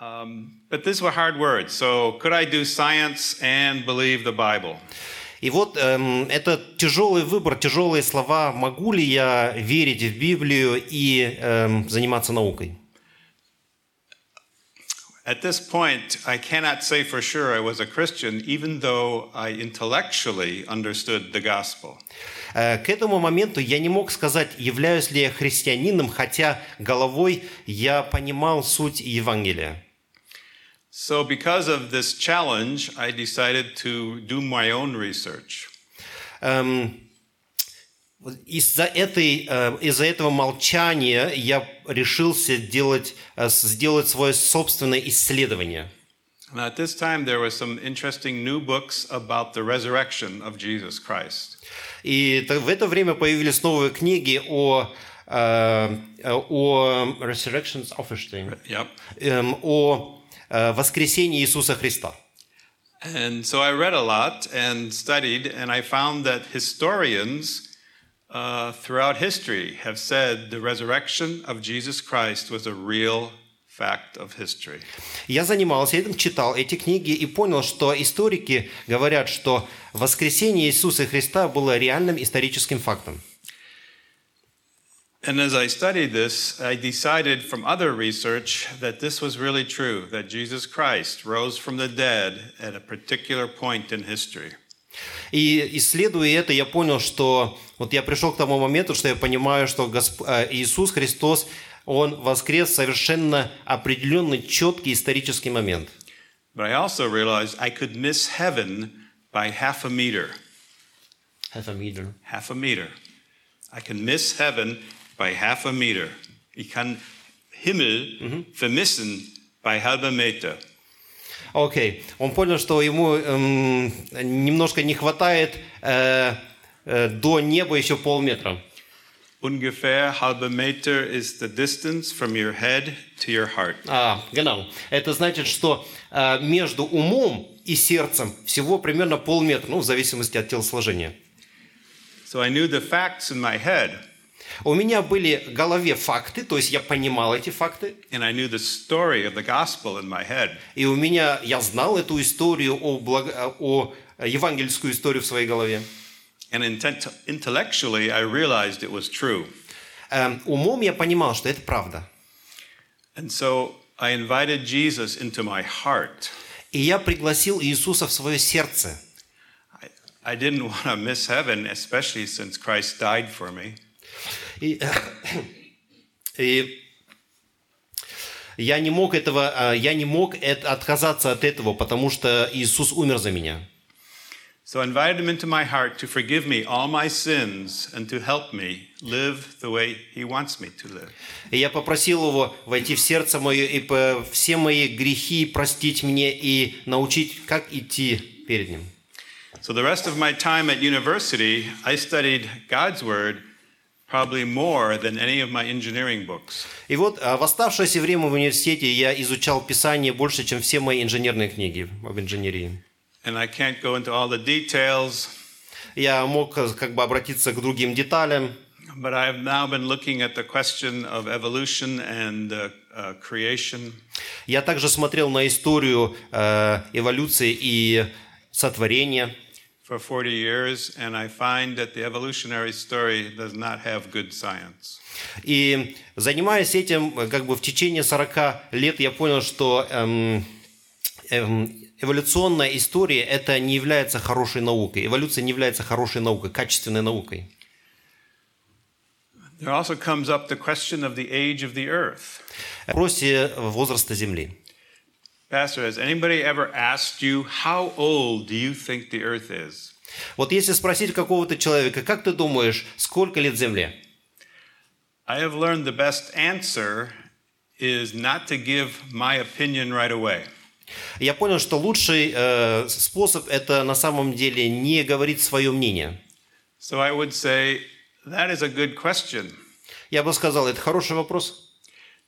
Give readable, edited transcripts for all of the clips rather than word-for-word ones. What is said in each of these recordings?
But these were hard words. So could I do science and believe the Bible? И вот это тяжелый выбор, тяжелые слова. Могу ли я верить в Библию и заниматься наукой? At this point, I cannot say for sure I was a Christian, even though I intellectually understood the gospel. К этому моменту я не мог сказать, являюсь ли я христианином, хотя головой я понимал суть Евангелия. So because of this challenge, I decided to do my own research. Из-за этого молчания я решился сделать свое собственное исследование. At this time there were some interesting new books about the resurrection of Jesus Christ. И в это время появились новые книги о resurrections of о воскресении Иисуса Христа. And so I read a lot and studied, and I found that historians throughout history have said the resurrection of Jesus Christ was a real fact of history. Я занимался этим, читал эти книги и понял, что историки говорят, что воскресение Иисуса Христа было реальным историческим фактом. And as I studied this, I decided from other research that this was really true, that Jesus Christ rose from the dead at a particular point in history. И исследуя это, я понял, что вот я пришел к тому моменту, что я понимаю, что Иисус Христос, Он воскрес в совершенно определенный, четкий исторический момент. But I also realized I could miss heaven by half a meter. Half a meter. Half a meter. I can miss heaven by half a meter. Ich kann Himmel vermissen by halber Meter. Окей. Он понял, что ему немножко не хватает до неба еще полметра. Ungefähr halber Meter is the distance from your head to your heart. А, genau. Это значит, что между умом и сердцем всего примерно полметра, ну, в зависимости от телосложения. So I knew the facts in my head. У меня были в голове факты, то есть я понимал эти факты. And I knew the story of the gospel in my head. И я знал эту историю, евангельскую историю в своей голове. And intellectually I realized it was true. Умом я понимал, что это правда. And so I invited Jesus into my heart. И я пригласил Иисуса в свое сердце. I didn't want to miss heaven, especially since Christ died for me. И я не мог отказаться от этого, потому что Иисус умер за меня. So I invited him into my heart to forgive me all my sins and to help me live the way he wants me to live. И я попросил его войти в сердце мое и все мои грехи простить мне и научить, как идти перед ним. So the rest of my time at university, I studied God's word. Probably more than any of my engineering books. И вот в оставшееся время в университете я изучал Писание больше, чем все мои инженерные книги об инженерии. And I can't go into all the details. Я мог обратиться к другим деталям. But I have now been looking at the question of evolution and creation. Я также смотрел на историю эволюции и сотворения. For 40 years, and I find that the evolutionary story does not have good science. И занимаясь этим, в течение 40 лет, я понял, что эволюционная история это не является хорошей наукой. Эволюция не является хорошей наукой, качественной наукой. There also comes up the question of the age of the earth. Вопрос возраста Земли. Pastor, has anybody ever asked you how old do you think the earth is? Вот если спросить какого-то человека, как ты думаешь, сколько лет Земле? I have learned the best answer is not to give my opinion right away. Я понял, что лучший способ это на самом деле не говорить свое мнение. So I would say that is a good question. Я бы сказал, это хороший вопрос.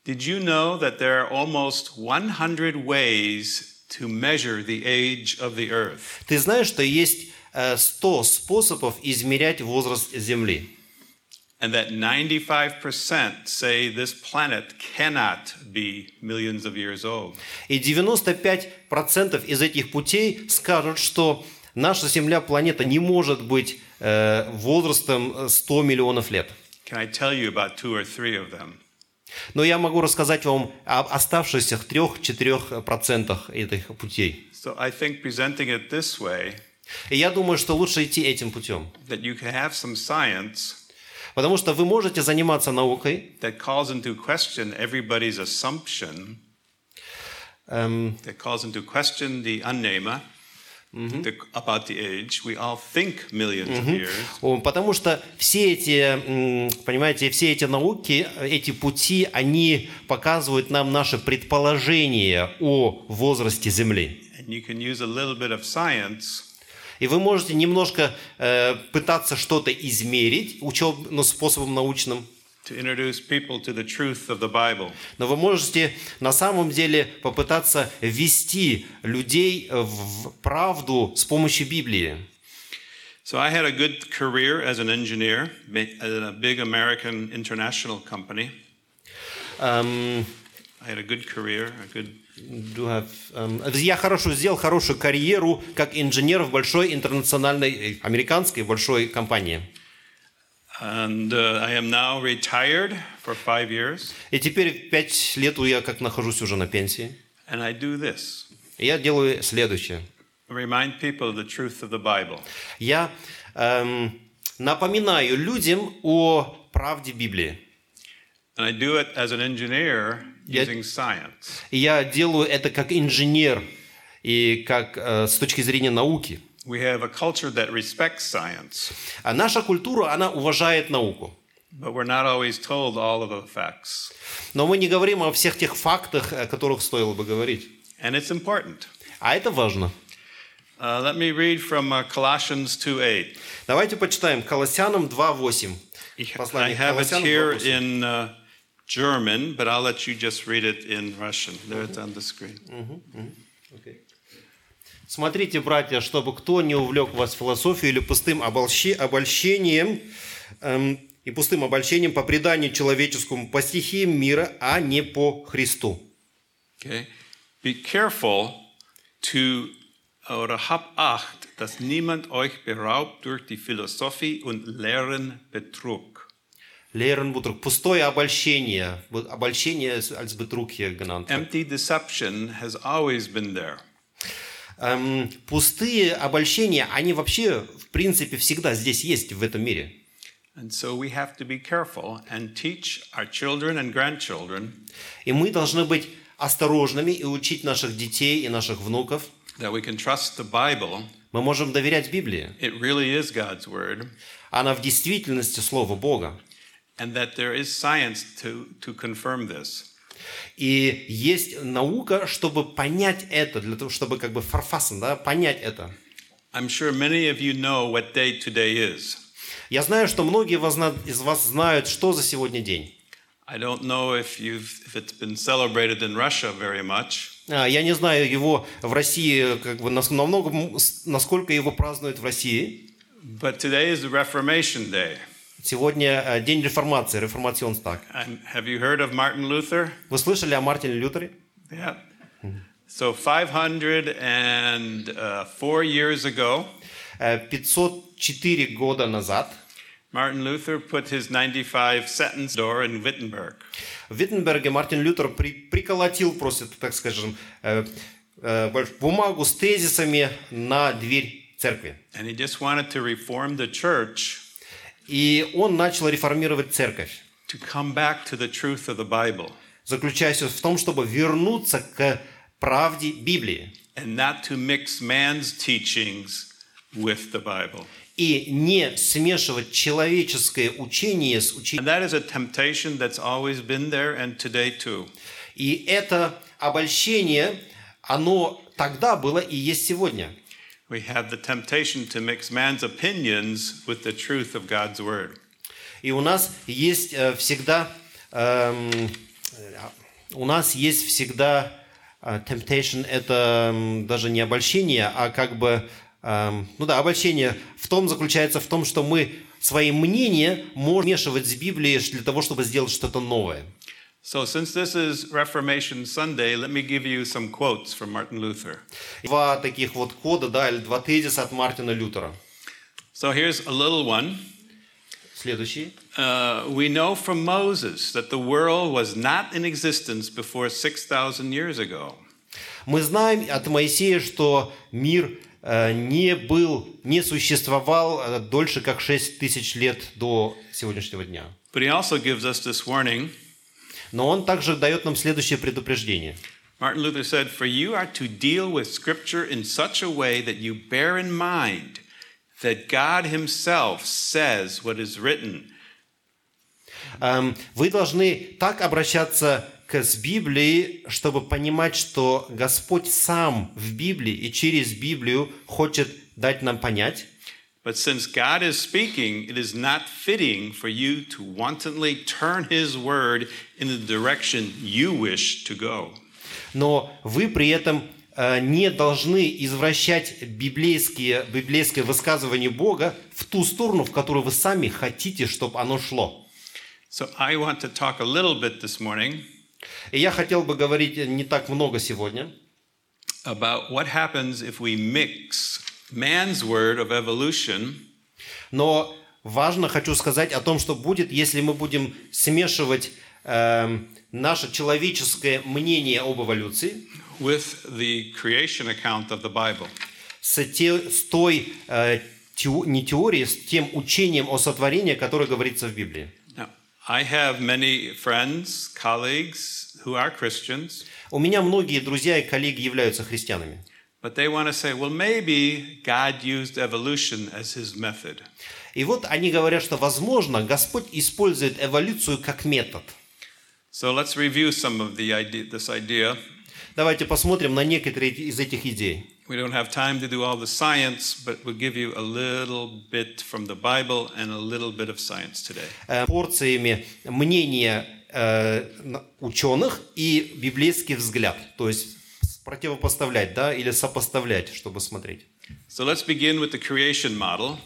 Did you know that there are almost 100 ways to measure the age of the earth? Ты знаешь, что есть 100 способов измерять возраст Земли? and that 95% say this planet cannot be millions of years old. И 95% из этих путей скажут, что наша Земля, планета, не может быть возрастом 100 миллионов лет. Can I tell you about 2 or 3 of them? Но я могу рассказать вам об оставшихся 3-4% этих путей. So I think presenting it this way, и я думаю, что лучше идти этим путем. That you can have some science, потому что вы можете заниматься наукой, that calls into question everybody's assumption, that calls into question the unnema, about the age. We all think millions of years. Потому что все эти, понимаете, все эти науки, эти пути, они показывают нам наши предположения о возрасте Земли. And you can use a little bit of science. И вы можете немножко пытаться что-то измерить способом научным. To introduce people to the truth of the Bible. Но вы можете на самом деле попытаться ввести людей в правду с помощью Библии. So I had a good career as an engineer at a big American international company. I had a good career, a good. Я сделал хорошую карьеру как инженер в большой интернациональной американской большой компании. And I am now retired for 5 years. И теперь 5 лет я как нахожусь уже на пенсии. And I do this. И я делаю следующее. Remind people of the truth of the Bible. Я напоминаю людям о правде Библии. And I do it as an engineer. Я делаю это как инженер и как с точки зрения науки. We have a culture that respects science. А наша культура, она уважает науку. But we're not always told all of the facts. Но мы не говорим о всех тех фактах, о которых стоило бы говорить. And it's important. А это важно. Let me read from Colossians 2:8. Давайте почитаем Колоссянам 2:8. I have it here in German, but I'll let you just read it in Russian. There it's on the screen. Okay. Смотрите, братья, чтобы кто не увлек вас философией или пустым обольщением, и пустым обольщением по преданию человеческому, по стихиям мира, а не по Христу. Okay. Be careful to oder habt Acht, dass niemand euch beraubt durch die Philosophie und Lehren Betrug. Пустое обольщение. Обольщение als Betrug hier genannt. Empty deception has always been there. Пустые обольщения, они вообще, в принципе, всегда здесь есть, в этом мире. And so we have to be careful and teach our children and grandchildren. И мы должны быть осторожными и учить наших детей и наших внуков. That we can trust the Bible. Мы можем доверять Библии. It really is God's word. Она в действительности Слово Бога. And that there is science to confirm this. И есть наука, чтобы понять это, для того, чтобы как бы фарфасом, да, понять это. I'm sure many of you know what day today is. Я знаю, что многие из вас знают, что за сегодня день. I don't know if it's been celebrated in Russia very much. Я не знаю его в России, как бы насколько его празднуют в России. But today is the Reformation Day. Сегодня день реформации, Реформационстаг. Have you heard of Martin Luther? Вы слышали о Мартине Лютере? Yeah. So 504 years ago, 504 года назад, Martin Luther put his 95 sentence door in Wittenberg. В Виттенберге Мартин Лютер приколотил, просто, так скажем, бумагу с тезисами на дверь церкви. And he just wanted to reform the church. И он начал реформировать церковь, to come back to the truth of the Bible, заключаясь в том, чтобы вернуться к правде Библии, and not to mix man's teachings with the Bible. И не смешивать человеческое учение с учением. And that is a temptation that's always been there and today too. И это обольщение, оно тогда было и есть сегодня. We have the temptation to mix man's opinions with the truth of God's word. И у нас есть всегда temptation, это даже не обольщение, а как бы обольщение в том заключается в том, что мы свои мнения можно вмешивать с Библией для того, чтобы сделать что-то новое. So since this is Reformation Sunday, let me give you some quotes from Martin Luther. Два таких вот кода, да, или два тезиса от Мартина Лютера. So here's a little one. Следующий. We know from Moses that the world was not in existence before 6,000 years ago. Мы знаем от Моисея, что мир не существовал дольше, как 6000 лет до сегодняшнего дня. But he also gives us this warning. Но он также дает нам следующее предупреждение. Martin Luther said, "For you are to deal with Scripture in such a way that you bear in mind that God Himself says what is written." Вы должны так обращаться с Библией, чтобы понимать, что Господь сам в Библии и через Библию хочет дать нам понять. But since God is speaking, it is not fitting for you to wantonly turn His word in the direction you wish to go. Но вы при этом не должны извращать библейское высказывание Бога в ту сторону, в которую вы сами хотите, чтобы оно шло. So I want to talk a little bit this morning. И я хотел бы говорить не так много сегодня. About what happens if we mix man's word of evolution. Но важно, хочу сказать о том, что будет, если мы будем смешивать наше человеческое мнение об эволюции with the creation account of the Bible. С тем учением о сотворении, которое говорится в Библии. Now, I have many friends, colleagues who are Christians. У меня многие друзья и коллеги являются христианами. But they want to say, well, maybe God used evolution as his method. И вот они говорят, что, возможно, Господь использует эволюцию как метод. So let's review some of this idea. Давайте посмотрим на некоторые из этих идей. We don't have time to do all the science, but we'll give you a little bit from the Bible and a little bit of science today. Порциями мнения ученых и библейский взгляд, то есть противопоставлять, да, или сопоставлять, чтобы смотреть. So let's begin with the creation model.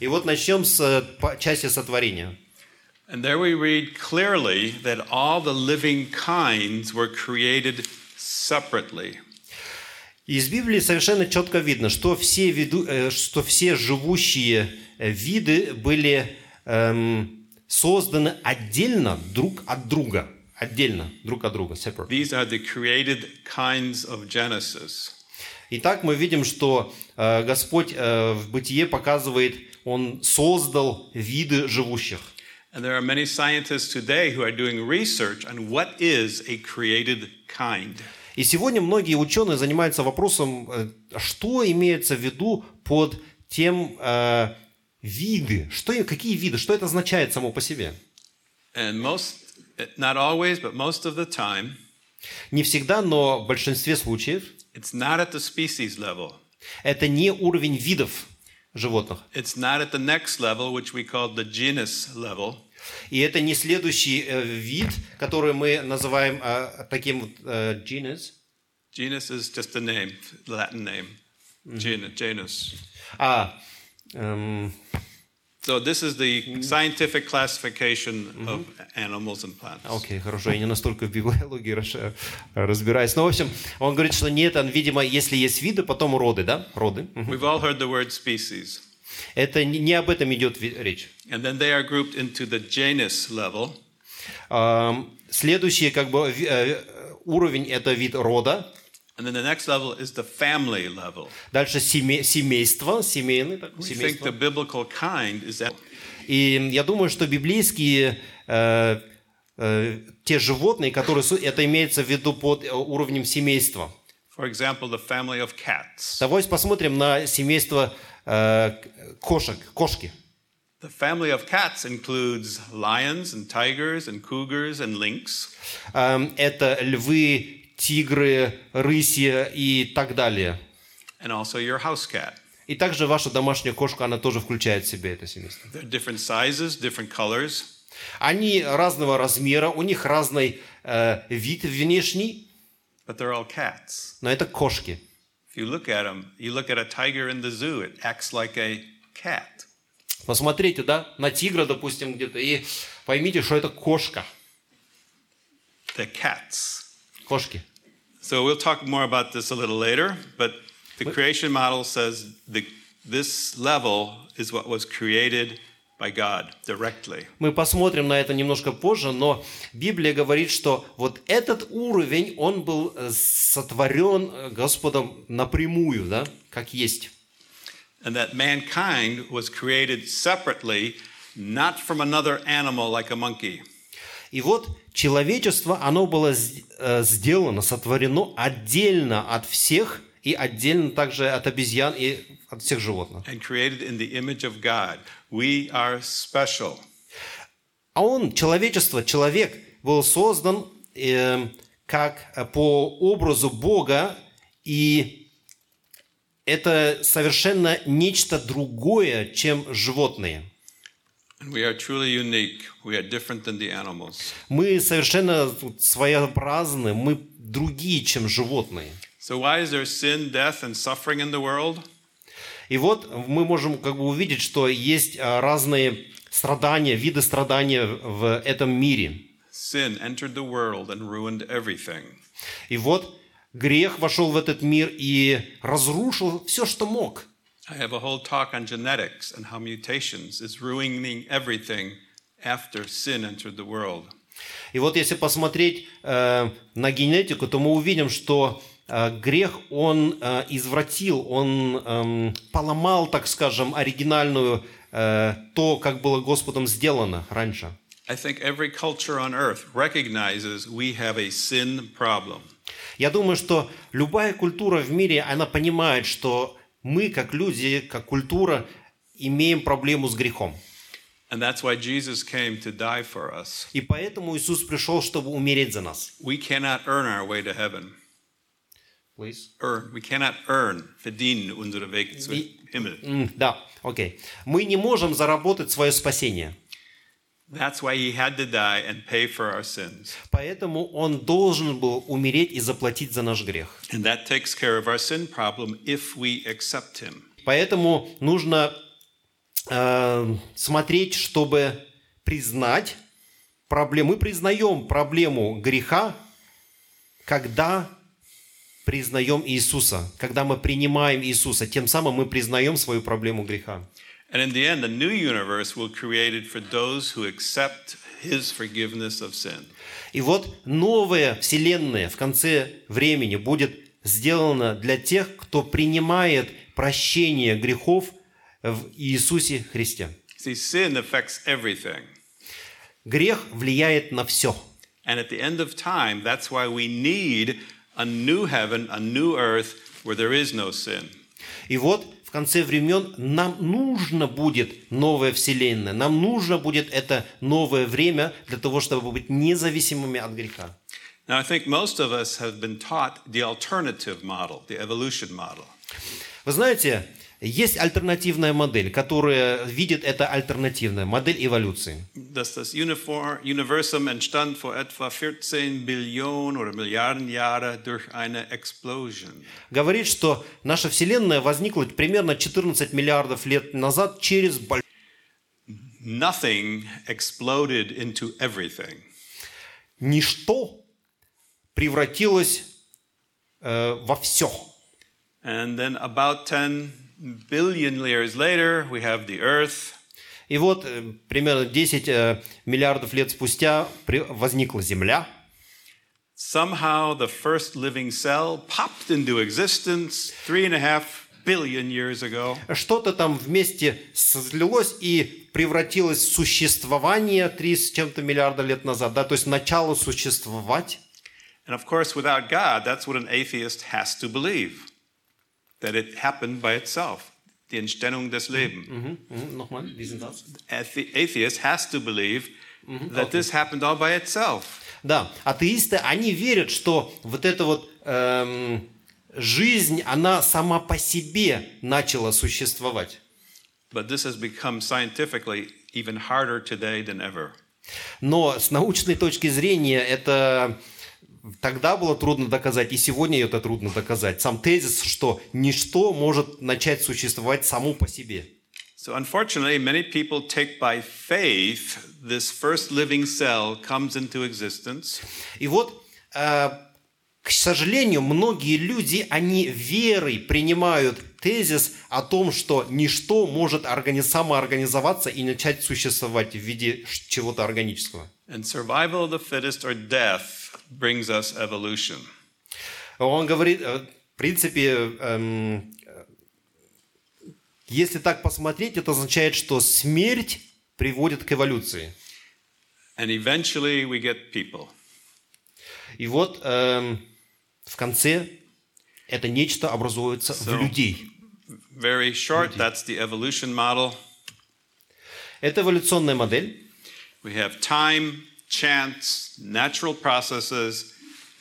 И вот начнем с части сотворения. And there we read clearly that all the living kinds were created separately. Из Библии совершенно четко видно, что все живущие виды были созданы отдельно друг от друга. Отдельно, друг от друга, separate. These are the created kinds of Genesis. Итак, мы видим, что Господь в Бытие показывает, Он создал виды живущих. And there are many scientists today who are doing research on what is a created kind. И сегодня многие ученые занимаются вопросом, что имеется в виду под тем виды, какие виды, что это означает само по себе. And most Not always, but most of the time. Не всегда, но в большинстве случаев. It's not at the species level. Это не уровень видов животных. It's not at the next level, which we call the genus level. И это не следующий вид, который мы называем таким genus. Genus is just a name, Latin name. Genus. So this is the scientific classification of animals and plants. Okay, хорошо, я не настолько в биологии разбираюсь. Но в общем, он говорит, что нет, видимо, если есть виды, потом роды, да? Роды. We've all heard the word species. Это не об этом идет речь. And then they are grouped into the genus level. Следующий как бы уровень это вид рода. And then the next level is the family level. Дальше семейство, семейный такой. We think the biblical kind is that. И я думаю, что библейские те животные, которые это имеется в виду под уровнем семейства. For example, the family of cats. Давайте посмотрим на семейство кошки. The family of cats includes lions and tigers and cougars and lynx. Это львы, тигры, рыси и так далее. And also your house cat. И также ваша домашняя кошка, она тоже включает в себя это семейство. They're different sizes, different colors. Они разного размера, у них разный вид внешний. But they're all cats. Но это кошки. If you look at them, you look at a tiger in the zoo, it acts like a cat. Посмотрите, да, на тигра, допустим, где-то, и поймите, что это кошка. They're cats. Кошки. So we'll talk more about this a little later, but the creation model says this level is what was created by God directly. Мы посмотрим на это немножко позже, но Библия говорит, что вот этот уровень, он был сотворен Господом напрямую, да, как есть. And that mankind was created separately, not from another animal like a monkey. И вот человечество, оно было сделано, сотворено отдельно от всех и отдельно также от обезьян и от всех животных. And created in the image of God. We are special. А он, человечество, человек был создан как по образу Бога, и это совершенно нечто другое, чем животные. We are truly unique. We are different than the animals. Мы совершенно своеобразны, мы другие, чем животные. So why is there sin, death, and suffering in the world? И вот мы можем как бы увидеть, что есть разные страдания, виды страдания в этом мире. Sin entered the world and ruined everything. И вот грех вошел в этот мир и разрушил все, что мог. I have a whole talk on genetics and how mutations is ruining everything after sin entered the world. И вот если посмотреть на генетику, то мы увидим, что грех, он извратил, он поломал, так скажем, оригинальную, то, как было Господом сделано раньше. I think every culture on earth recognizes we have a sin problem. Я думаю, что любая культура в мире, она понимает, что мы, как люди, как культура, имеем проблему с грехом. And that's why Jesus came to die for us. И поэтому Иисус пришел, чтобы умереть за нас. We cannot earn our way to heaven. Please. We cannot earn, verdienen unseren Weg zum Himmel. Да, окей. Мы не можем заработать свое спасение. That's why he had to die and pay for our sins. Поэтому он должен был умереть и заплатить за наш грех. And that takes care of our sin problem if we accept him. Поэтому нужно смотреть, чтобы признать проблему. Мы признаем проблему греха, когда признаем Иисуса, когда мы принимаем Иисуса, тем самым мы признаем свою проблему греха. And in the end, the new universe will be created for those who accept His forgiveness of sin. И вот новая вселенная в конце времени будет сделана для тех, кто принимает прощение грехов в Иисусе Христе. See, sin affects everything. Грех влияет на все. And at the end of time, that's why we need a new heaven, a new earth, where there is no sin. И вот в конце времен нам нужно будет новая вселенная, нам нужно будет это новое время для того, чтобы быть независимыми от греха. Now, I think most of us have been taught the alternative model, the evolution model. Вы знаете, есть альтернативная модель, которая видит это альтернативная модель эволюции. Dass das Universum entstand vor etwa 14 Billionen oder Milliarden Jahre durch eine Explosion. Говорит, что наша Вселенная возникла примерно 14 миллиардов лет назад через большую... Nothing exploded into everything. Ничто превратилось во все. And then about 10 billion years later, we have the Earth. И вот примерно 10 миллиардов лет спустя возникла Земля. Somehow the first living cell popped into existence 3.5 billion years ago. Что-то там вместе слилось и превратилось в существование 3 с чем-то миллиарда лет назад, да, то есть начало существовать. And of course, without God, that's what an atheist has to believe. That it happened by itself, die Entstehung des Lebens. Nochmal, diesen Satz. Atheist has to believe that this happened all by itself. Да, атеисты, они верят, что вот эта вот жизнь, она сама по себе начала существовать. But this has become scientifically even harder today than ever. Но с научной точки зрения это тогда было трудно доказать, и сегодня это трудно доказать. Сам тезис, что ничто может начать существовать само по себе. So unfortunately, many people take by faith this first living cell comes into existence. И вот, к сожалению, многие люди, они верой принимают тезис о том, что ничто может самоорганизоваться и начать существовать в виде чего-то органического. And survival of the fittest or death brings us evolution. Он говорит, в принципе, если так посмотреть, это означает, что смерть приводит к эволюции. And eventually we get people. И вот в конце это нечто образуется в людей. Very short, that's the evolution model. Это эволюционная модель. We have time, chance, natural processes,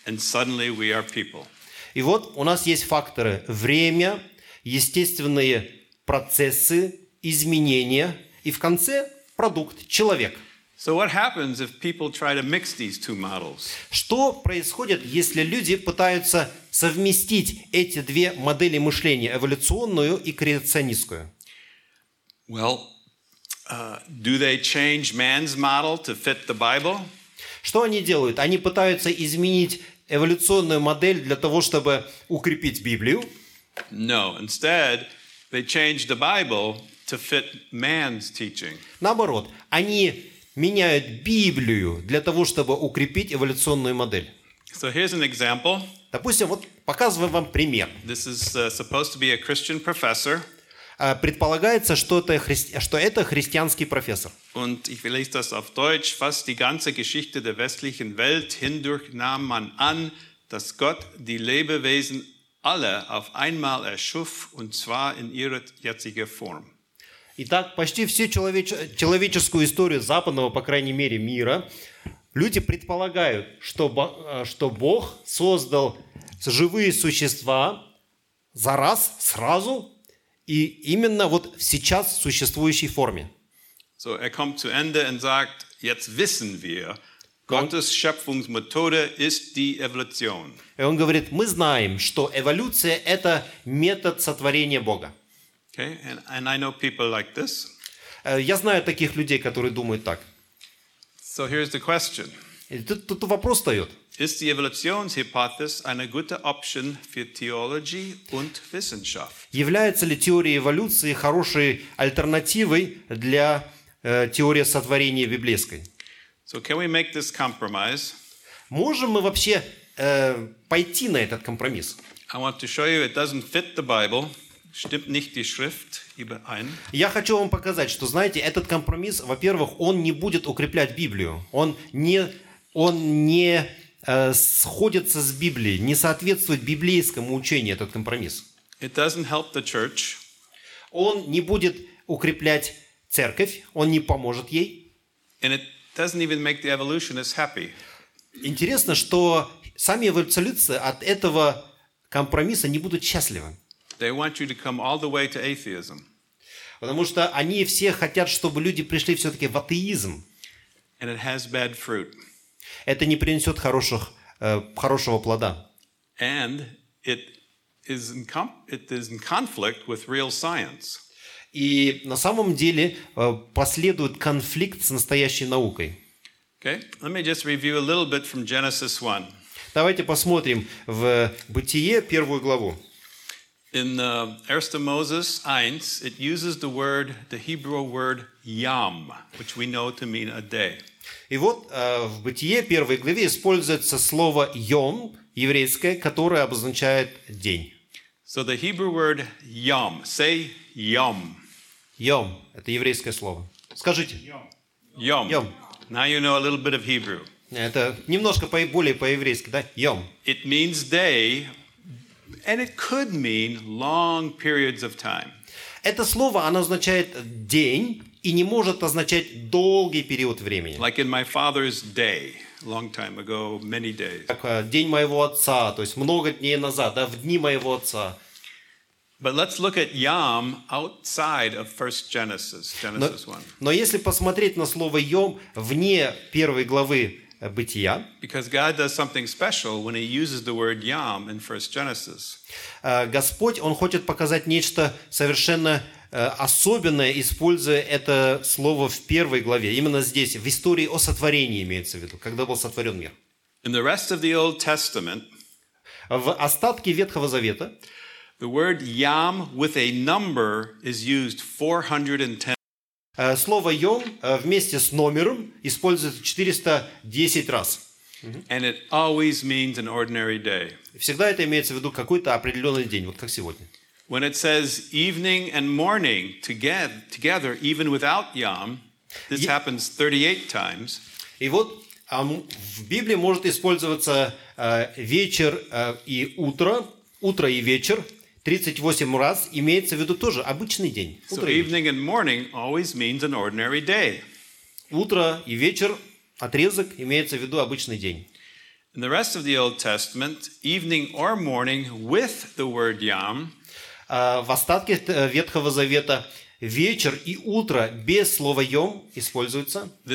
and suddenly we are people. И вот у нас есть факторы: время, естественные процессы, изменения, и в конце продукт — человек. So what happens if people try to mix these two models? Что происходит, если люди пытаются совместить эти две модели мышления, эволюционную и креационистскую? Well, do they change man's model to fit the Bible? Что они делают? Они пытаются изменить эволюционную модель для того, чтобы укрепить Библию? No, instead they change the Bible to fit man's teaching. Наоборот, они меняют Библию для того, чтобы укрепить эволюционную модель. So here's an example. Допустим, вот показываем вам пример. This is supposed to be a Christian professor. Предполагается, что это христианский профессор. Und ich lese das auf Deutsch. Fast die ganze Geschichte der westlichen Welt hindurch nahm man an, dass Gott die Lebewesen alle auf einmal erschuf, und zwar in ihrer jetzigen Form. Итак, почти всю человеческую историю западного, по крайней мере, мира, люди предполагают, что Бог создал живые существа за раз, сразу, и именно вот сейчас в существующей форме. So, kommt zu Ende und sagt, jetzt wissen wir, Gottes Schöpfungsmethode ist die Evolution. И он говорит, мы знаем, что эволюция – это метод сотворения Бога. Okay, and I know people like this. Я знаю таких людей, которые думают так. So here's the question. Тут вопрос встает. Ist die Evolutionshypothese eine gute Option für Theologie und Wissenschaft? Является ли теория эволюции хорошей альтернативой для теории сотворения библейской? So can we make this compromise? Можем мы вообще пойти на этот компромисс? I want to show you it doesn't fit the Bible. Stimmt nicht die Schrift überein. Я хочу вам показать, что, знаете, этот компромисс, во-первых, он не будет укреплять Библию. Он не сходится с Библией, не соответствует библейскому учению этот компромисс. It doesn't help the church. Он не будет укреплять церковь, он не поможет ей. And it doesn't even make the evolutionists happy. Интересно, что сами эволюционисты от этого компромисса не будут счастливы. They want you to come all the way to atheism. Потому что они все хотят, чтобы люди пришли все-таки в атеизм. And it has bad fruit. Это не принесет хорошего плода. And it is in conflict with real science. И на самом деле последует конфликт с настоящей наукой. Okay, let me just review a little bit from Genesis 1. Давайте посмотрим в Бытие, 1 главу. In 1. Moses 1, it uses the word, the Hebrew word yam, which we know to mean a day. И вот в Бытие 1 главе используется слово йом, еврейское, которое обозначает день. So the Hebrew word yam, say yom. Yom, это еврейское слово. Скажите. Yom. Yom. Now you know a little bit of Hebrew. Это немножко более по-еврейски, да? Yom. It means day. And it could mean long periods of time. Это слово, оно означает день и не может означать долгий период времени. Like in my father's day, long time ago, many days. Как день моего отца, то есть много дней назад, да, в дни моего отца. But let's look at yom outside of First Genesis, Genesis 1. Но если посмотреть на слово йом вне первой главы бытия. Господь, Он хочет показать нечто совершенно особенное, используя это слово в первой главе. Именно здесь, в истории о сотворении имеется в виду, когда был сотворен мир. In the rest of the Old Testament, в остатке Ветхого Завета, the word yom with a number is used 410. Слово «йом» вместе с номером используется 410 раз. And it always means an ordinary day. Всегда это имеется в виду какой-то определенный день, вот как сегодня. When it says evening and morning together, even without yom, this happens 38 times. И вот в Библии может использоваться вечер и утро, утро и вечер. 38 раз имеется в виду тоже обычный день. Утро и вечер. Утро и вечер, отрезок, имеется в виду обычный день. В остатке Ветхого Завета вечер и утро без слова «йом» используются. 23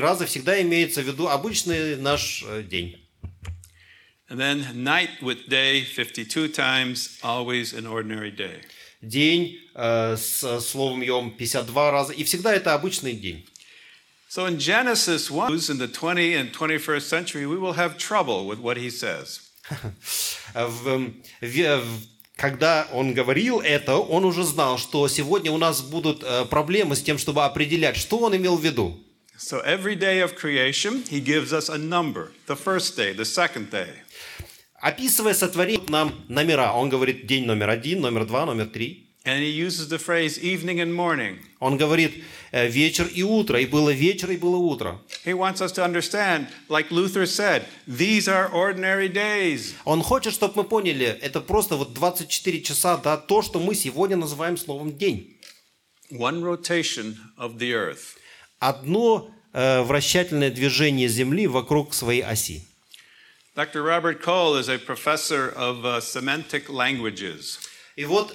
раза всегда имеется в виду обычный наш день. And then night with day, 52 times, always an ordinary day. День с словом «йом» 52 раза, и всегда это обычный день. So in Genesis 1, in the 20th and 21st century, we will have trouble with what he says. Когда он говорил это, он уже знал, что сегодня у нас будут проблемы с тем, чтобы определять, что он имел в виду. So every day of creation, he gives us a number. The first day, the second day. Описывая сотворение, нам номера. Он говорит день номер 1, номер 2, номер 3. And he uses the phrase evening and morning. Он говорит вечер и утро, и было вечер, и было утро. He wants us to understand, like Luther said, these are ordinary days. Он хочет, чтобы мы поняли, это просто вот 24 часа, да, то, что мы сегодня называем словом день. One rotation of the earth. Одно вращательное движение Земли вокруг своей оси. Dr. Robert Cole is a professor of semantic languages. И вот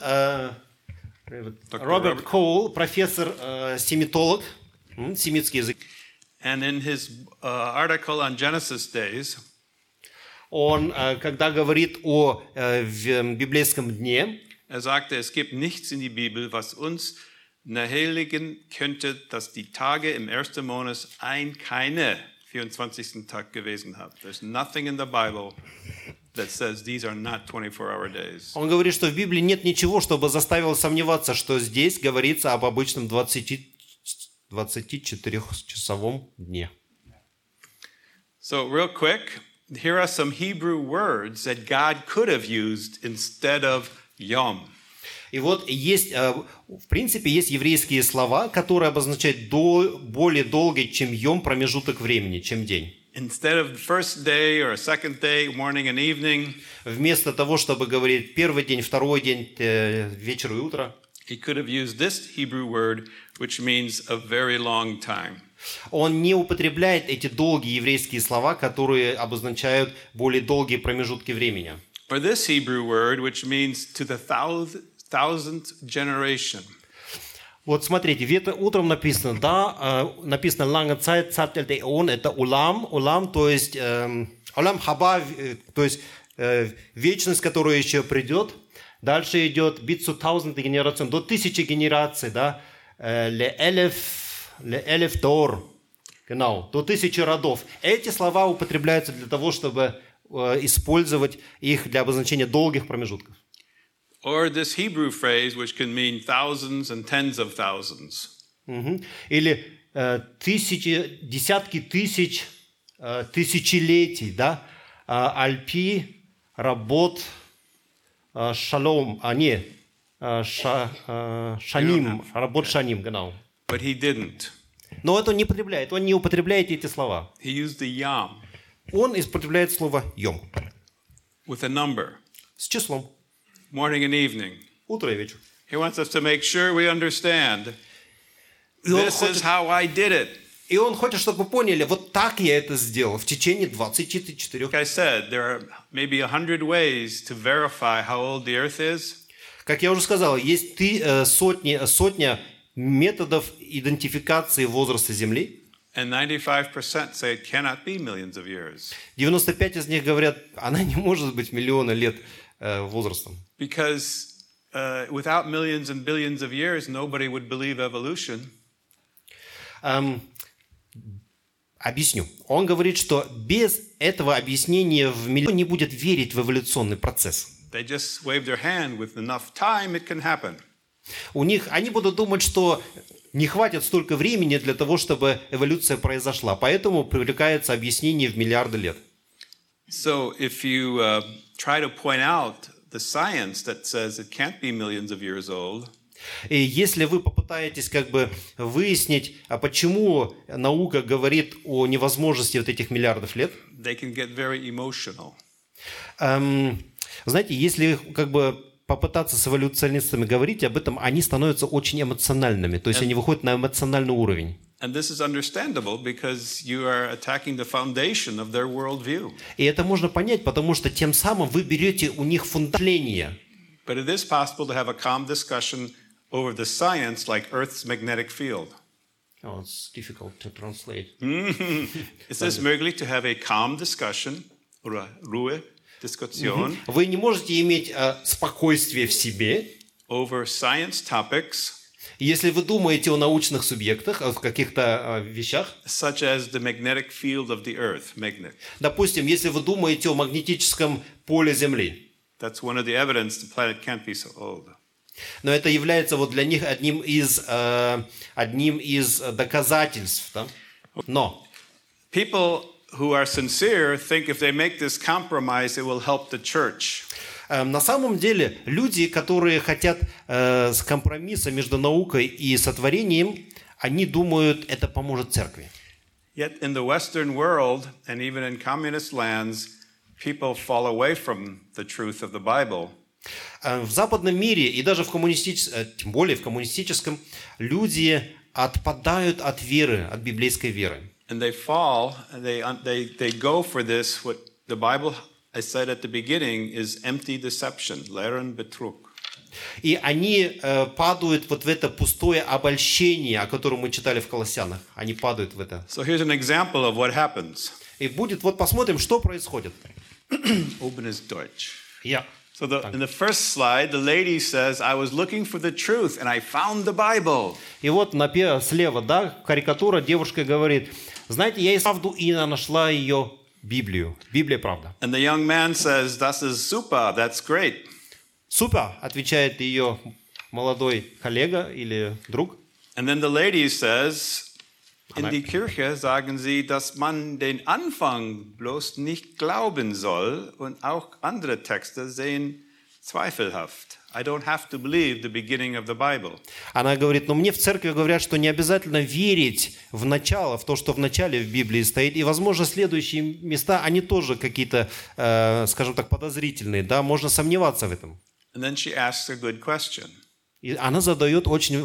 Роберт Коул, профессор семитолог, семитский язык. And in his article on Genesis days, он когда говорит о библейском дне, er sagt, es gibt nichts in die Bibel, was uns nahelegen könnte, dass die Tage im ersten Monat keine 24. Tag gewesen hat. There's nothing in the Bible that says these are not 24-hour days. Он говорит, что в Библии нет ничего, чтобы заставило сомневаться, что здесь говорится об обычном 24-часовом дне. So real quick, here are some Hebrew words that God could have used instead of yom. И вот есть, в принципе, есть еврейские слова, которые обозначают более долгий, чем йом, промежуток времени, чем день. Вместо того, чтобы говорить первый день, второй день, вечер и утро, он не употребляет эти долгие еврейские слова, которые обозначают более долгие промежутки времени. Or this Hebrew word, which means to the thousandth generation. Вот смотрите, утром написано, да, написано lange Zeit, Zeitalter der Äonen, это улам, то есть улам хаба, то есть вечность, которая еще придет. Дальше идет bis zu tausend Generationen, до тысячи генераций, да, le elef dor, genau, до тысячи родов. Эти слова употребляются для того, чтобы использовать их для обозначения долгих промежутков. Or this Hebrew phrase, which can mean thousands and tens of thousands. Или тысячи, десятки тысяч, тысячелетий, да? Альпи, работ, шалом, шаним, работ шаним, genau. But he didn't. Но это он не употребляет эти слова. He used the yom. Он употребляет слово «йом» with a number. С числом. Morning and evening. Утро и вечер. He wants us to make sure we understand. This is how I did it. И он хочет, чтобы мы поняли, вот так я это сделал в течение 24. Like I said, there are maybe 100 ways to verify how old the earth is. Как я уже сказал, есть сотня методов идентификации возраста Земли. 95 из них говорят, она не может быть миллиона лет возрастом. Without millions and billions of years, nobody would believe evolution. Объясню. Он говорит, что без этого объяснения в миллион не будет верить в эволюционный процесс. They just wave their hand. With enough time, it can happen. У них, они будут думать, что не хватит столько времени для того, чтобы эволюция произошла. Поэтому привлекается объяснение в миллиарды лет. So if you try to point out the science that says it can't be millions of years old. И если вы попытаетесь как бы выяснить, а почему наука говорит о невозможности вот этих миллиардов лет, they can get very emotional. Знаете, если как бы попытаться с эволюционистами говорить об этом, они становятся очень эмоциональными, то есть они выходят на эмоциональный уровень. И это можно понять, потому что тем самым вы берете у них фундамент. Oh, it's difficult to translate. Is this möglich to have a calm discussion or Ruhe? Вы не можете иметь спокойствие в себе, over science topics, если вы думаете о научных субъектах, о каких-то вещах, such as the magnetic field of the earth, magnet. Допустим, если вы думаете о магнетическом поле Земли. That's one of the evidence the planet can't be so old. Но это является вот для них одним из доказательств. Да? Но people who are sincere think if they make this compromise, it will help the church. На самом деле, люди, которые хотят компромисса между наукой и сотворением, они думают, это поможет церкви. Yet in the Western world and even in communist lands, people fall away from the truth of the Bible. В западном мире и даже тем более в коммунистическом, люди отпадают от веры, от библейской веры. And they fall, and they go for this, what the Bible, I said at the beginning, is empty deception, Lehren Betrug. И они падают вот в это пустое обольщение, о котором мы читали в Колоссянах. Они падают в это. So here's an example of what happens. И будет, вот посмотрим, что происходит. Open is Deutsch. Yeah. So in the first slide, the lady says, I was looking for the truth and I found the Bible. И вот слева, да, карикатура, девушка говорит, знаете, я искала правду и нашла ее Библию. Библия правда. And the young man says, das ist super, that's great. Супер, отвечает ее молодой коллега или друг. And then the lady says, in die Kirche sagen sie, dass man den Anfang bloß nicht glauben soll und auch andere Texte sehen zweifelhaft. I don't have to believe the beginning of the Bible. Она говорит, но мне в церкви говорят, что не обязательно верить в начало, в то, что в начале в Библии стоит, и, возможно, следующие места, они тоже какие-то, скажем так, подозрительные, да, можно сомневаться в этом. And then she asks a good question. И она задает очень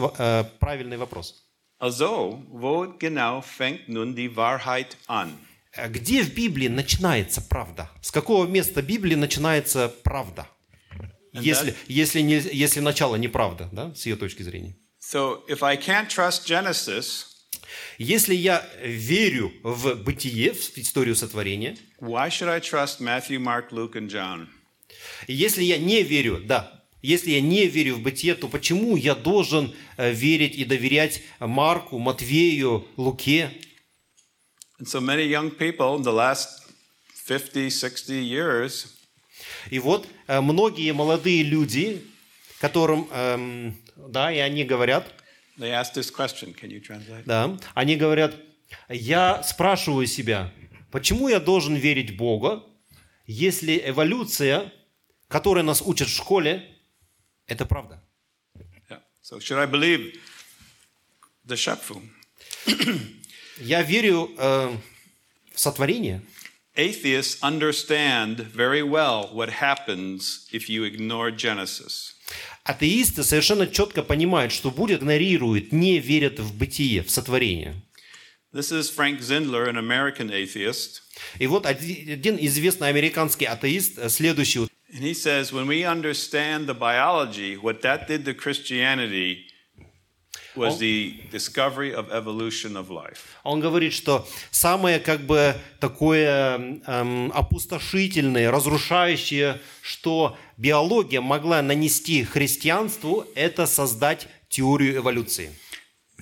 правильный вопрос. Also, wo genau fängt nun die Wahrheit an? Где в Библии начинается правда? С какого места Библии начинается правда? Если начало неправда, да, с ее точки зрения. So, if I can't trust Genesis, если я верю в бытие, в историю сотворения, why should I trust Matthew, Mark, Luke and John? Если я не верю, да. Если я не верю в бытие, то почему я должен верить и доверять Марку, Матвею, Луке? So many young people in the last 50-60 years. И вот многие молодые люди, которым, да, и они говорят. They ask this question. Can you translate? Да, они говорят: я спрашиваю себя, почему я должен верить Богу, если эволюция, которой нас учат в школе, это правда. Yeah. So should I believe the Schöpfung? Я верю в сотворение. Atheists understand very well what happens if you ignore Genesis. Атеисты совершенно четко понимают, что будет, игнорируют, не верят в бытие, в сотворение. This is Frank Zindler, an American atheist. И вот один известный американский атеист следующий. And he says, when we understand the biology, what that did to Christianity, was the discovery of evolution of life. Он говорит, что самое как бы такое опустошительное, разрушающее, что биология могла нанести христианству, это создать теорию эволюции.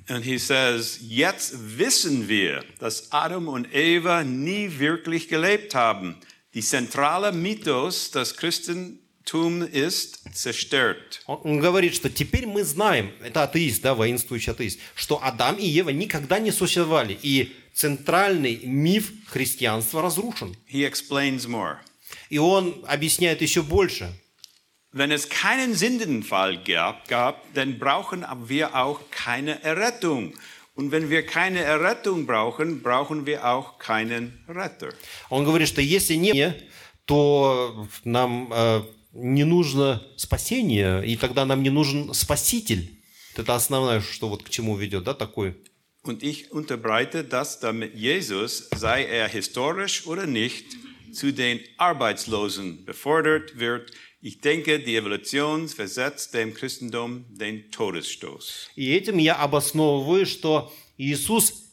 And he says, jetzt wissen wir, dass Adam und Eva nie wirklich gelebt haben. Die zentrale Mythos, das Christentum ist, zerstört. Он говорит, что теперь мы знаем, это атеист, да, воинствующий атеист, что Адам и Ева никогда не существовали, и центральный миф христианства разрушен. He explains more. И он объясняет еще больше. Wenn es keinen Sündenfall gab, dann brauchen wir auch keine Errettung. Und wenn wir keine Errettung brauchen, brauchen wir auch keinen Retter. Он говорит, что если не, то нам не нужно спасение, и тогда нам не нужен спаситель. Это основное, что вот к чему ведет, да, такой. Und ich unterbreite das, damit Jesus, sei er historisch oder nicht, zu den Arbeitslosen befördert wird. Ich denke, die Evolution versetzt dem Christentum den Todesstoß. И этим я обосновываю, что Иисус,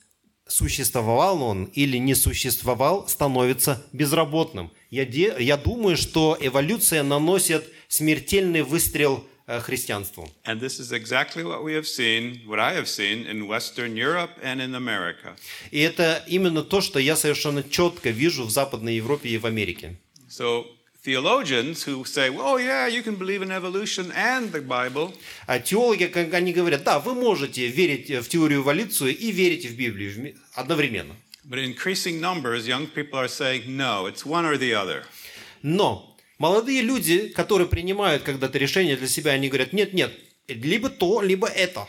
существовал он или не существовал, становится безработным. Я думаю, что эволюция наносит смертельный выстрел христианству. And this is exactly what we have seen, what I have seen in Western Europe and in America. И это именно то, что я совершенно четко вижу в Западной Европе и в Америке. So theologians who say, "Oh yeah, you can believe in evolution and the Bible." А теологи, как они говорят, да, вы можете верить в теорию эволюции и верить в Библию одновременно. But increasing numbers, young people are saying, "No, it's one or the other." Но молодые люди, которые принимают когда-то решение для себя, они говорят: "Нет, нет, либо то, либо это."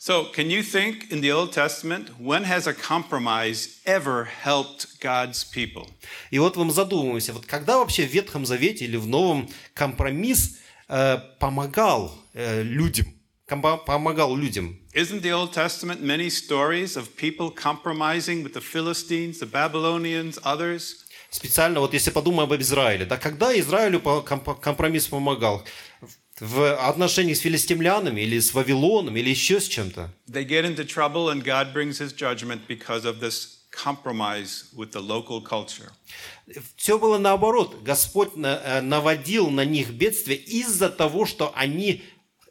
So, can you think in the Old Testament, when has a compromise ever helped God's people? И вот мы задумываемся, вот когда вообще в Ветхом Завете или в Новом компромисс помогал людям? Помогал людям. Isn't the Old Testament many stories of people compromising with the Philistines, the Babylonians, others? Специально, вот если подумаем об Израиле, да, когда Израилю компромисс помогал? В отношении с филистимлянами или с Вавилоном или еще с чем-то. They get into trouble and God brings his judgment because of this compromise with the local culture. Все было наоборот. Господь наводил на них бедствие из-за того, что они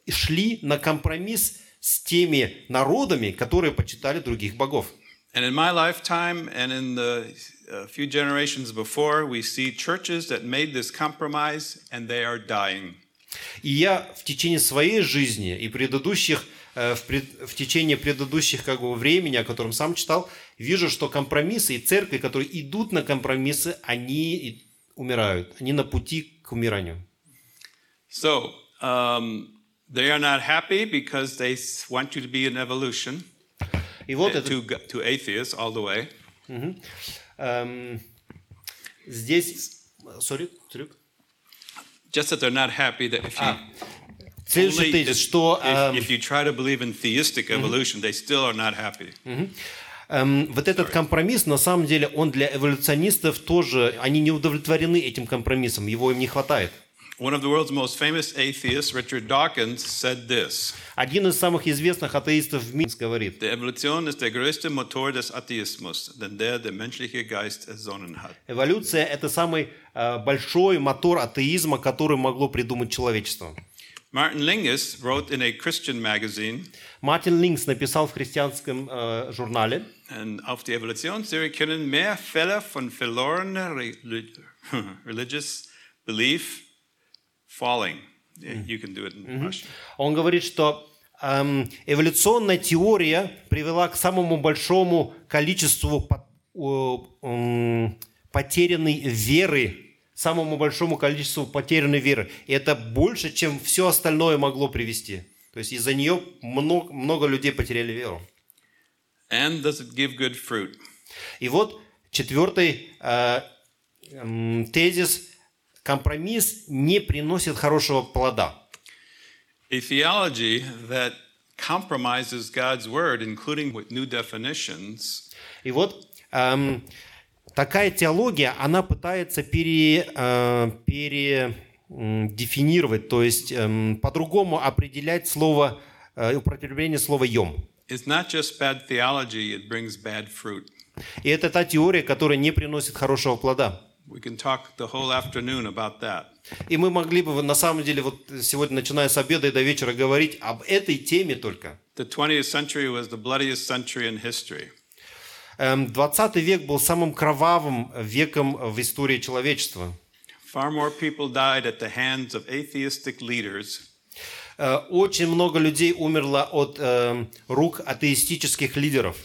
шли на компромисс с теми народами, которые почитали других богов. And in my lifetime and in the few generations before, we see churches that made this compromise and they are dying. И я в течение своей жизни и в течение предыдущих как бы, времени, о котором сам читал, вижу, что компромиссы и церкви, которые идут на компромиссы, они умирают, они на пути к умиранию. So, they are not happy because they want you to be an evolution. И вот это... to atheists all the way. Uh-huh. Здесь, sorry, трюк. Just that they're not happy that if you, if you try to believe in theistic evolution, they still are not happy. Вот этот компромисс, на самом деле, он для эволюционистов тоже, они не удовлетворены этим компромиссом, его им не хватает. One of the world's most famous atheists, Richard Dawkins, said this. Один из самых известных атеистов в мире говорит: "Die Evolution ist der größte Motor des Atheismus, denn der menschliche Geist ersonnen hat." Эволюция это самый большой мотор атеизма, который могло придумать человечество. Martin Luther wrote in a Christian magazine. Мартин Линкс написал в христианском журнале. Und auf die Evolutionstheorie können mehr Fälle von verlorener religious belief. Falling. You can do it in Russian. Он говорит, что эволюционная теория привела к самому большому количеству потерянной веры, самому большому количеству потерянной веры. И это больше, чем все остальное могло привести. То есть из-за нее много людей потеряли веру. And does it give good fruit? И вот четвертый тезис. Компромисс не приносит хорошего плода. A theology that compromises God's word, including with new definitions. И вот такая теология, она пытается передефинировать, то есть по-другому определять слово употребление слова «ем». It's not just bad theology, it brings bad fruit. И это та теория, которая не приносит хорошего плода. We can talk the whole afternoon about that. И мы могли бы, на самом деле, вот сегодня, начиная с обеда и до вечера, говорить об этой теме только. The 20th century was the bloodiest century in history. 20 век был самым кровавым веком в истории человечества. Far more people died at the hands of atheistic leaders. Очень много людей умерло от рук атеистических лидеров,